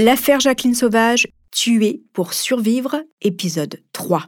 L'affaire Jacqueline Sauvage, tuée pour survivre, épisode 3.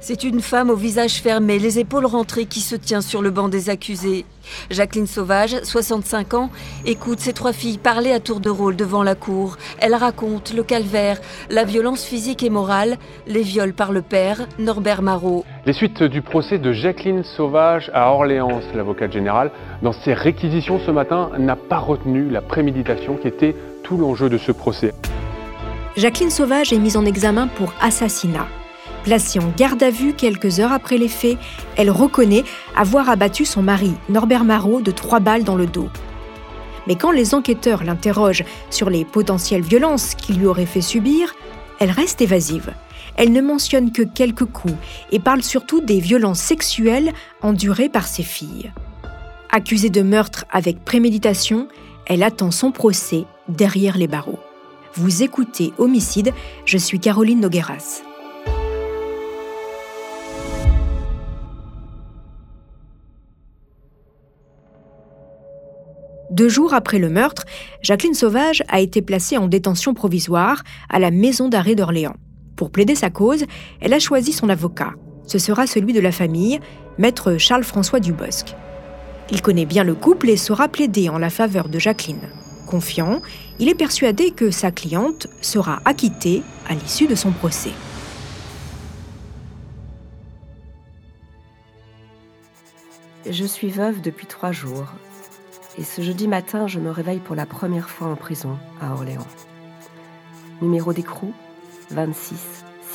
C'est une femme au visage fermé, les épaules rentrées qui se tient sur le banc des accusés. Jacqueline Sauvage, 65 ans, écoute ses trois filles parler à tour de rôle devant la cour. Elle raconte le calvaire, la violence physique et morale, les viols par le père, Norbert Marot. Les suites du procès de Jacqueline Sauvage à Orléans, l'avocate générale, dans ses réquisitions ce matin, n'a pas retenu la préméditation qui était tout l'enjeu de ce procès. Jacqueline Sauvage est mise en examen pour assassinat. Placée en garde à vue quelques heures après les faits, elle reconnaît avoir abattu son mari, Norbert Marot, de 3 balles dans le dos. Mais quand les enquêteurs l'interrogent sur les potentielles violences qu'il lui aurait fait subir, elle reste évasive. Elle ne mentionne que quelques coups et parle surtout des violences sexuelles endurées par ses filles. Accusée de meurtre avec préméditation, elle attend son procès derrière les barreaux. Vous écoutez Homicide, je suis Caroline Nogueras. Deux jours après le meurtre, Jacqueline Sauvage a été placée en détention provisoire à la maison d'arrêt d'Orléans. Pour plaider sa cause, elle a choisi son avocat. Ce sera celui de la famille, maître Charles-François Dubosc. Il connaît bien le couple et saura plaider en la faveur de Jacqueline. Confiant, il est persuadé que sa cliente sera acquittée à l'issue de son procès. Je suis veuve depuis 3 jours. Et ce jeudi matin, je me réveille pour la première fois en prison, à Orléans. Numéro d'écrou, 26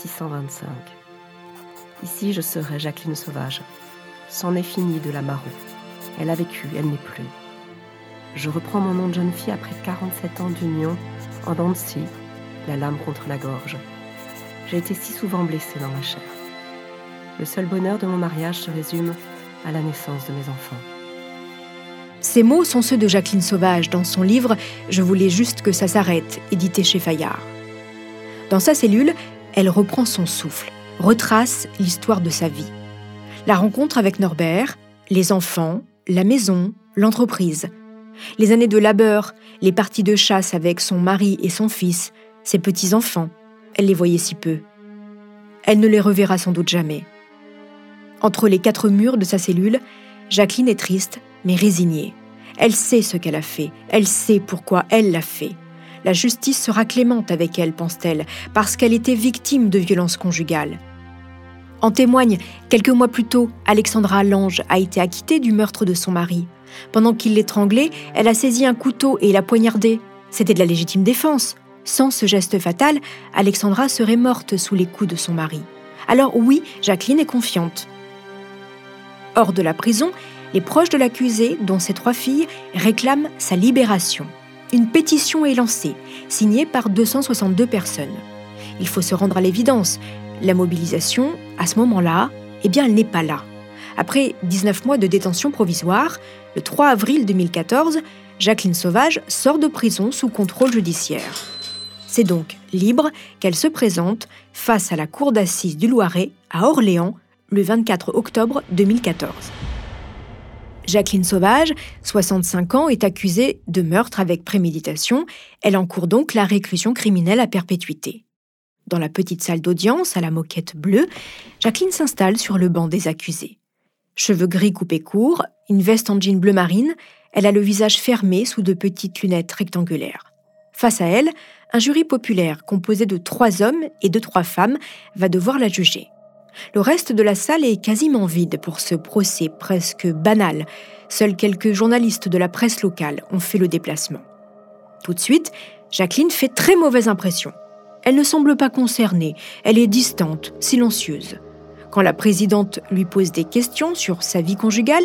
625. Ici, je serai Jacqueline Sauvage. C'en est fini de la Marot. Elle a vécu, elle n'est plus. Je reprends mon nom de jeune fille après 47 ans d'union, en dents de scie, la lame contre la gorge. J'ai été si souvent blessée dans ma chair. Le seul bonheur de mon mariage se résume à la naissance de mes enfants. Ces mots sont ceux de Jacqueline Sauvage dans son livre « Je voulais juste que ça s'arrête », édité chez Fayard. Dans sa cellule, elle reprend son souffle, retrace l'histoire de sa vie. La rencontre avec Norbert, les enfants, la maison, l'entreprise. Les années de labeur, les parties de chasse avec son mari et son fils, ses petits-enfants. Elle les voyait si peu. Elle ne les reverra sans doute jamais. Entre les 4 murs de sa cellule, Jacqueline est triste, mais résignée. Elle sait ce qu'elle a fait, elle sait pourquoi elle l'a fait. La justice sera clémente avec elle, pense-t-elle, parce qu'elle était victime de violences conjugales. En témoigne, quelques mois plus tôt, Alexandra Lange a été acquittée du meurtre de son mari. Pendant qu'il l'étranglait, elle a saisi un couteau et l'a poignardé. C'était de la légitime défense. Sans ce geste fatal, Alexandra serait morte sous les coups de son mari. Alors oui, Jacqueline est confiante. Hors de la prison, les proches de l'accusé, dont ses 3 filles, réclament sa libération. Une pétition est lancée, signée par 262 personnes. Il faut se rendre à l'évidence. La mobilisation, à ce moment-là, elle n'est pas là. Après 19 mois de détention provisoire, le 3 avril 2014, Jacqueline Sauvage sort de prison sous contrôle judiciaire. C'est donc libre qu'elle se présente face à la cour d'assises du Loiret, à Orléans, le 24 octobre 2014. Jacqueline Sauvage, 65 ans, est accusée de meurtre avec préméditation. Elle encourt donc la réclusion criminelle à perpétuité. Dans la petite salle d'audience, à la moquette bleue, Jacqueline s'installe sur le banc des accusés. Cheveux gris coupés courts, une veste en jean bleu marine, elle a le visage fermé sous de petites lunettes rectangulaires. Face à elle, un jury populaire composé de 3 hommes et de 3 femmes va devoir la juger. Le reste de la salle est quasiment vide pour ce procès presque banal. Seuls quelques journalistes de la presse locale ont fait le déplacement. Tout de suite, Jacqueline fait très mauvaise impression. Elle ne semble pas concernée, elle est distante, silencieuse. Quand la présidente lui pose des questions sur sa vie conjugale,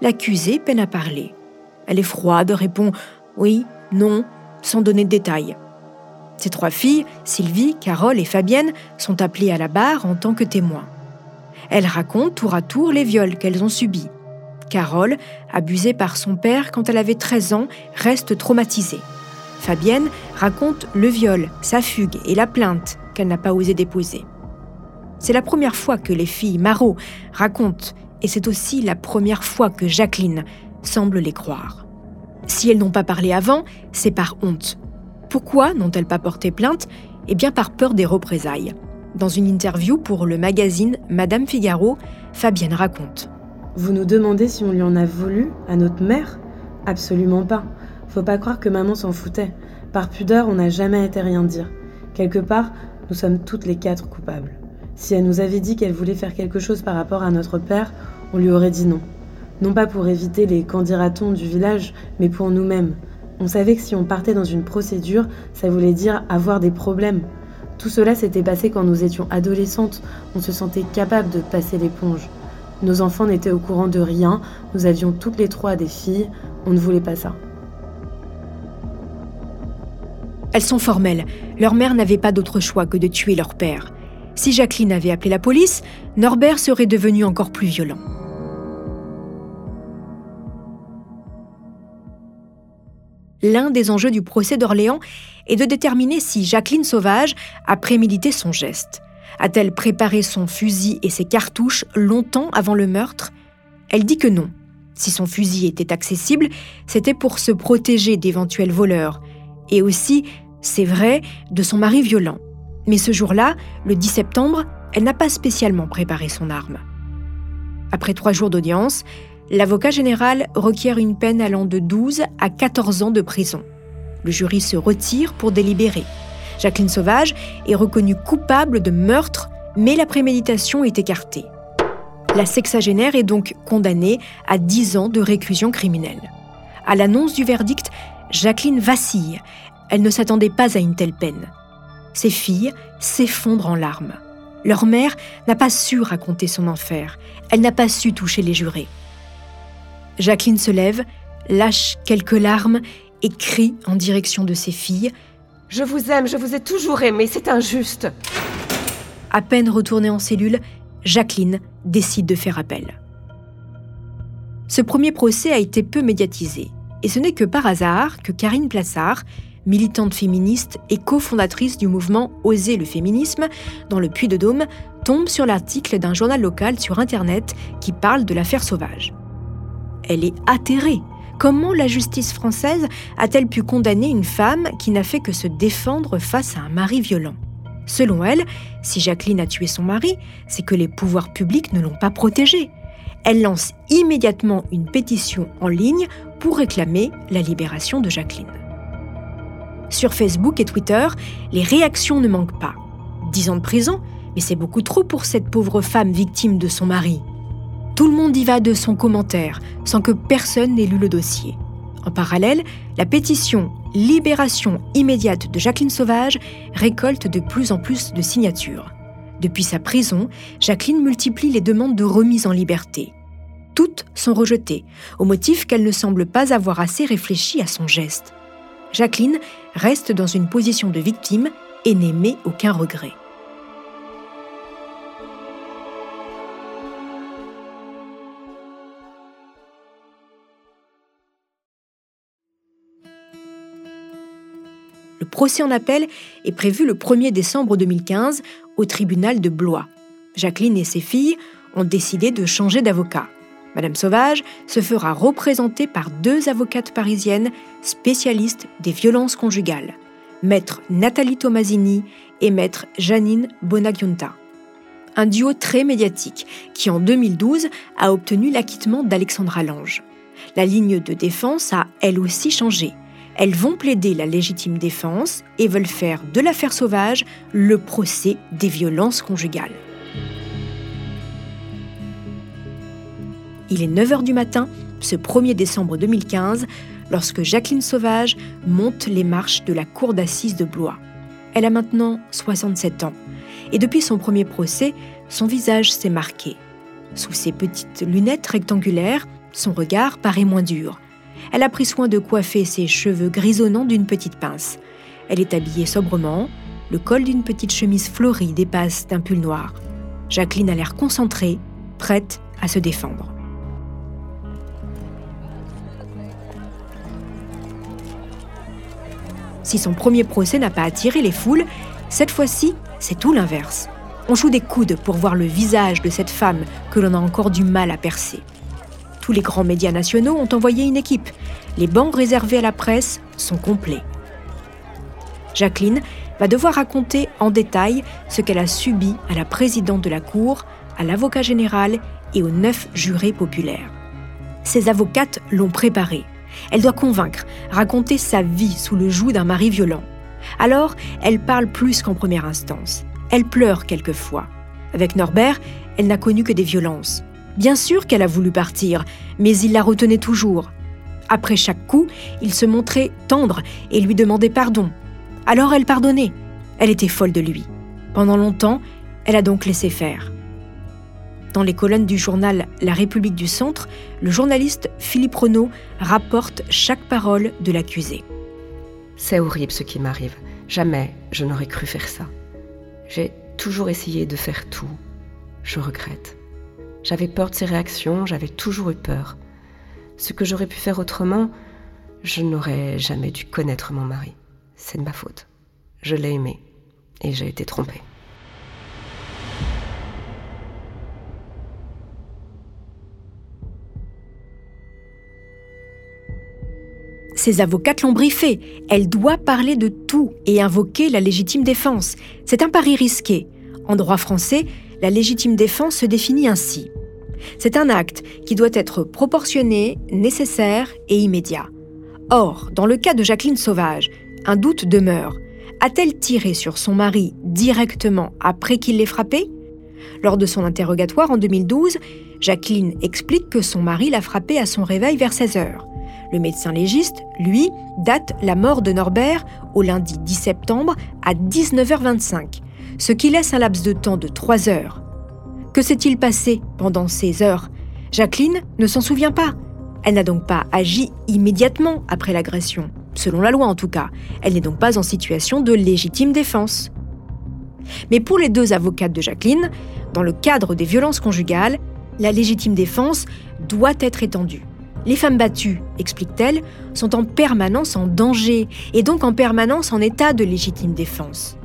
l'accusée peine à parler. Elle est froide, répond « oui »,« non », sans donner de détails. Ses 3 filles, Sylvie, Carole et Fabienne, sont appelées à la barre en tant que témoins. Elles racontent tour à tour les viols qu'elles ont subis. Carole, abusée par son père quand elle avait 13 ans, reste traumatisée. Fabienne raconte le viol, sa fugue et la plainte qu'elle n'a pas osé déposer. C'est la première fois que les filles Marot racontent, et c'est aussi la première fois que Jacqueline semble les croire. Si elles n'ont pas parlé avant, c'est par honte. Pourquoi n'ont-elles pas porté plainte ? Eh bien par peur des représailles. Dans une interview pour le magazine Madame Figaro, Fabienne raconte. Vous nous demandez si on lui en a voulu à notre mère ? Absolument pas. Faut pas croire que maman s'en foutait. Par pudeur, on n'a jamais été rien dire. Quelque part, nous sommes toutes les quatre coupables. Si elle nous avait dit qu'elle voulait faire quelque chose par rapport à notre père, on lui aurait dit non. Non pas pour éviter les qu'en dira-t-on du village, mais pour nous-mêmes. On savait que si on partait dans une procédure, ça voulait dire avoir des problèmes. Tout cela s'était passé quand nous étions adolescentes, on se sentait capable de passer l'éponge. Nos enfants n'étaient au courant de rien, nous avions toutes les trois des filles, on ne voulait pas ça. Elles sont formelles, leur mère n'avait pas d'autre choix que de tuer leur père. Si Jacqueline avait appelé la police, Norbert serait devenu encore plus violent. L'un des enjeux du procès d'Orléans est de déterminer si Jacqueline Sauvage a prémédité son geste. A-t-elle préparé son fusil et ses cartouches longtemps avant le meurtre ? Elle dit que non. Si son fusil était accessible, c'était pour se protéger d'éventuels voleurs. Et aussi, c'est vrai, de son mari violent. Mais ce jour-là, le 10 septembre, elle n'a pas spécialement préparé son arme. Après 3 jours d'audience, l'avocat général requiert une peine allant de 12 à 14 ans de prison. Le jury se retire pour délibérer. Jacqueline Sauvage est reconnue coupable de meurtre, mais la préméditation est écartée. La sexagénaire est donc condamnée à 10 ans de réclusion criminelle. À l'annonce du verdict, Jacqueline vacille. Elle ne s'attendait pas à une telle peine. Ses filles s'effondrent en larmes. Leur mère n'a pas su raconter son enfer. Elle n'a pas su toucher les jurés. Jacqueline se lève, lâche quelques larmes et crie en direction de ses filles. « Je vous aime, je vous ai toujours aimé, c'est injuste !» À peine retournée en cellule, Jacqueline décide de faire appel. Ce premier procès a été peu médiatisé. Et ce n'est que par hasard que Karine Plassard, militante féministe et cofondatrice du mouvement Oser le Féminisme, dans le Puy-de-Dôme, tombe sur l'article d'un journal local sur Internet qui parle de l'affaire Sauvage. Elle est atterrée. Comment la justice française a-t-elle pu condamner une femme qui n'a fait que se défendre face à un mari violent ? Selon elle, si Jacqueline a tué son mari, c'est que les pouvoirs publics ne l'ont pas protégée. Elle lance immédiatement une pétition en ligne pour réclamer la libération de Jacqueline. Sur Facebook et Twitter, les réactions ne manquent pas. 10 ans de prison, mais c'est beaucoup trop pour cette pauvre femme victime de son mari. Tout le monde y va de son commentaire, sans que personne n'ait lu le dossier. En parallèle, la pétition « Libération immédiate de Jacqueline Sauvage » récolte de plus en plus de signatures. Depuis sa prison, Jacqueline multiplie les demandes de remise en liberté. Toutes sont rejetées, au motif qu'elle ne semble pas avoir assez réfléchi à son geste. Jacqueline reste dans une position de victime et n'émet aucun regret. Le procès en appel est prévu le 1er décembre 2015 au tribunal de Blois. Jacqueline et ses filles ont décidé de changer d'avocat. Madame Sauvage se fera représenter par 2 avocates parisiennes spécialistes des violences conjugales, maître Nathalie Tomasini et maître Janine Bonaggiunta. Un duo très médiatique qui, en 2012, a obtenu l'acquittement d'Alexandra Lange. La ligne de défense a, elle aussi, changé. Elles vont plaider la légitime défense et veulent faire de l'affaire Sauvage le procès des violences conjugales. Il est 9h du matin, ce 1er décembre 2015, lorsque Jacqueline Sauvage monte les marches de la cour d'assises de Blois. Elle a maintenant 67 ans. Et depuis son premier procès, son visage s'est marqué. Sous ses petites lunettes rectangulaires, son regard paraît moins dur. Elle a pris soin de coiffer ses cheveux grisonnants d'une petite pince. Elle est habillée sobrement, le col d'une petite chemise fleurie dépasse d'un pull noir. Jacqueline a l'air concentrée, prête à se défendre. Si son premier procès n'a pas attiré les foules, cette fois-ci, c'est tout l'inverse. On joue des coudes pour voir le visage de cette femme que l'on a encore du mal à percer. Tous les grands médias nationaux ont envoyé une équipe. Les bancs réservés à la presse sont complets. Jacqueline va devoir raconter en détail ce qu'elle a subi à la présidente de la Cour, à l'avocat général et aux 9 jurés populaires. Ses avocates l'ont préparée. Elle doit convaincre, raconter sa vie sous le joug d'un mari violent. Alors, elle parle plus qu'en première instance. Elle pleure quelquefois. Avec Norbert, elle n'a connu que des violences. Bien sûr qu'elle a voulu partir, mais il la retenait toujours. Après chaque coup, il se montrait tendre et lui demandait pardon. Alors elle pardonnait. Elle était folle de lui. Pendant longtemps, elle a donc laissé faire. Dans les colonnes du journal La République du Centre, le journaliste Philippe Renault rapporte chaque parole de l'accusé. « C'est horrible ce qui m'arrive. Jamais je n'aurais cru faire ça. J'ai toujours essayé de faire tout. Je regrette. J'avais peur de ses réactions, j'avais toujours eu peur. Ce que j'aurais pu faire autrement, je n'aurais jamais dû connaître mon mari. C'est de ma faute. Je l'ai aimé et j'ai été trompée. » Ses avocates l'ont briefée. Elle doit parler de tout et invoquer la légitime défense. C'est un pari risqué. En droit français, la légitime défense se définit ainsi. C'est un acte qui doit être proportionné, nécessaire et immédiat. Or, dans le cas de Jacqueline Sauvage, un doute demeure. A-t-elle tiré sur son mari directement après qu'il l'ait frappée ? Lors de son interrogatoire en 2012, Jacqueline explique que son mari l'a frappée à son réveil vers 16h. Le médecin légiste, lui, date la mort de Norbert au lundi 10 septembre à 19h25, ce qui laisse un laps de temps de 3 heures. Que s'est-il passé pendant ces heures ? Jacqueline ne s'en souvient pas. Elle n'a donc pas agi immédiatement après l'agression, selon la loi en tout cas. Elle n'est donc pas en situation de légitime défense. Mais pour les deux avocates de Jacqueline, dans le cadre des violences conjugales, la légitime défense doit être étendue. Les femmes battues, explique-t-elle, sont en permanence en danger et donc en permanence en état de légitime défense.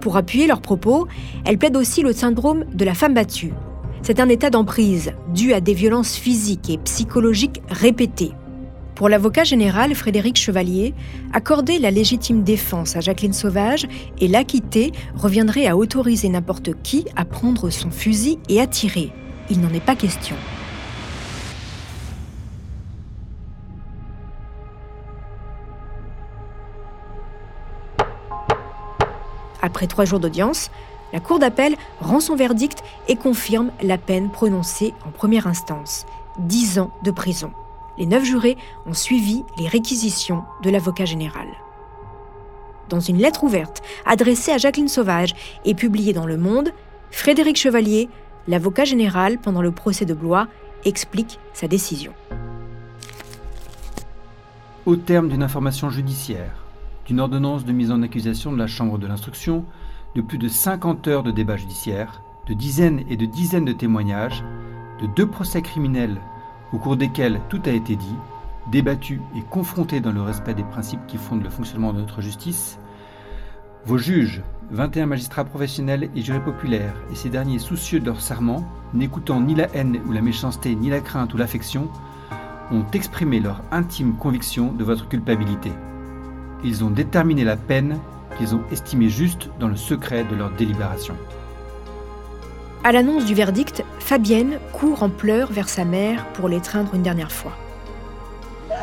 Pour appuyer leurs propos, elle plaide aussi le syndrome de la femme battue. C'est un état d'emprise dû à des violences physiques et psychologiques répétées. Pour l'avocat général Frédéric Chevalier, accorder la légitime défense à Jacqueline Sauvage et l'acquitter reviendrait à autoriser n'importe qui à prendre son fusil et à tirer. Il n'en est pas question. Après 3 jours d'audience, la cour d'appel rend son verdict et confirme la peine prononcée en première instance, 10 ans de prison. Les 9 jurés ont suivi les réquisitions de l'avocat général. Dans une lettre ouverte adressée à Jacqueline Sauvage et publiée dans Le Monde, Frédéric Chevalier, l'avocat général pendant le procès de Blois, explique sa décision. Au terme d'une information judiciaire, d'une ordonnance de mise en accusation de la Chambre de l'instruction, de plus de 50 heures de débats judiciaires, de dizaines et de dizaines de témoignages, de 2 procès criminels au cours desquels tout a été dit, débattu et confronté dans le respect des principes qui fondent le fonctionnement de notre justice, vos juges, 21 magistrats professionnels et jurés populaires, et ces derniers soucieux de leur serment, n'écoutant ni la haine ou la méchanceté, ni la crainte ou l'affection, ont exprimé leur intime conviction de votre culpabilité. Ils ont déterminé la peine qu'ils ont estimée juste dans le secret de leur délibération. À l'annonce du verdict, Fabienne court en pleurs vers sa mère pour l'étreindre une dernière fois. Oh,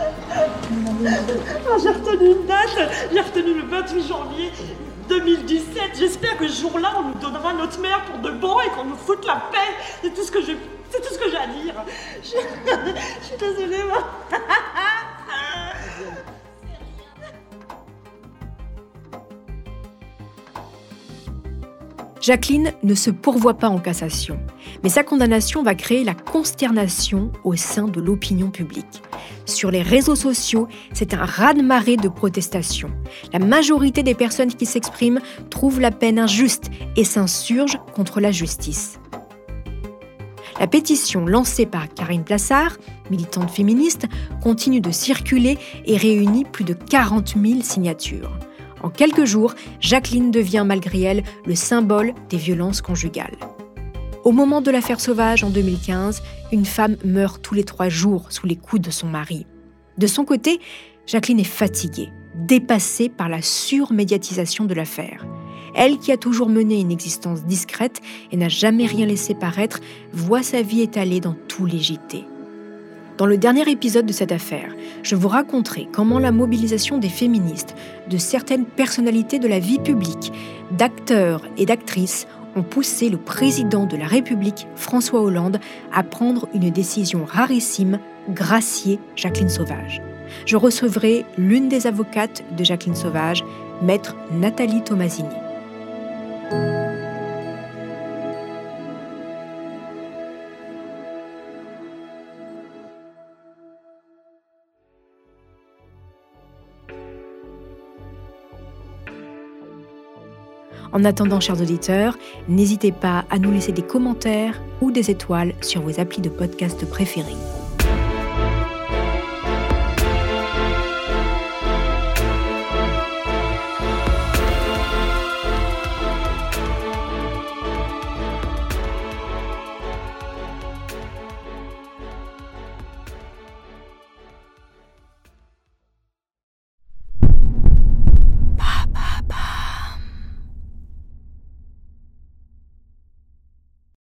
j'ai retenu une date, j'ai retenu le 28 janvier 2017. J'espère que ce jour-là, on nous donnera notre mère pour de bon et qu'on nous foute la paix. C'est tout ce que j'ai à dire. Je suis désolée, moi. Jacqueline ne se pourvoit pas en cassation, mais sa condamnation va créer la consternation au sein de l'opinion publique. Sur les réseaux sociaux, c'est un raz-de-marée de protestations. La majorité des personnes qui s'expriment trouvent la peine injuste et s'insurgent contre la justice. La pétition lancée par Karine Plassard, militante féministe, continue de circuler et réunit plus de 40 000 signatures. En quelques jours, Jacqueline devient malgré elle le symbole des violences conjugales. Au moment de l'affaire Sauvage en 2015, une femme meurt tous les 3 jours sous les coups de son mari. De son côté, Jacqueline est fatiguée. dépassée par la surmédiatisation de l'affaire. Elle, qui a toujours mené une existence discrète et n'a jamais rien laissé paraître, voit sa vie étalée dans tous les JT. Dans le dernier épisode de cette affaire, je vous raconterai comment la mobilisation des féministes, de certaines personnalités de la vie publique, d'acteurs et d'actrices, ont poussé le président de la République, François Hollande, à prendre une décision rarissime, gracier Jacqueline Sauvage. Je recevrai l'une des avocates de Jacqueline Sauvage, maître Nathalie Tomasini. En attendant, chers auditeurs, n'hésitez pas à nous laisser des commentaires ou des étoiles sur vos applis de podcast préférés.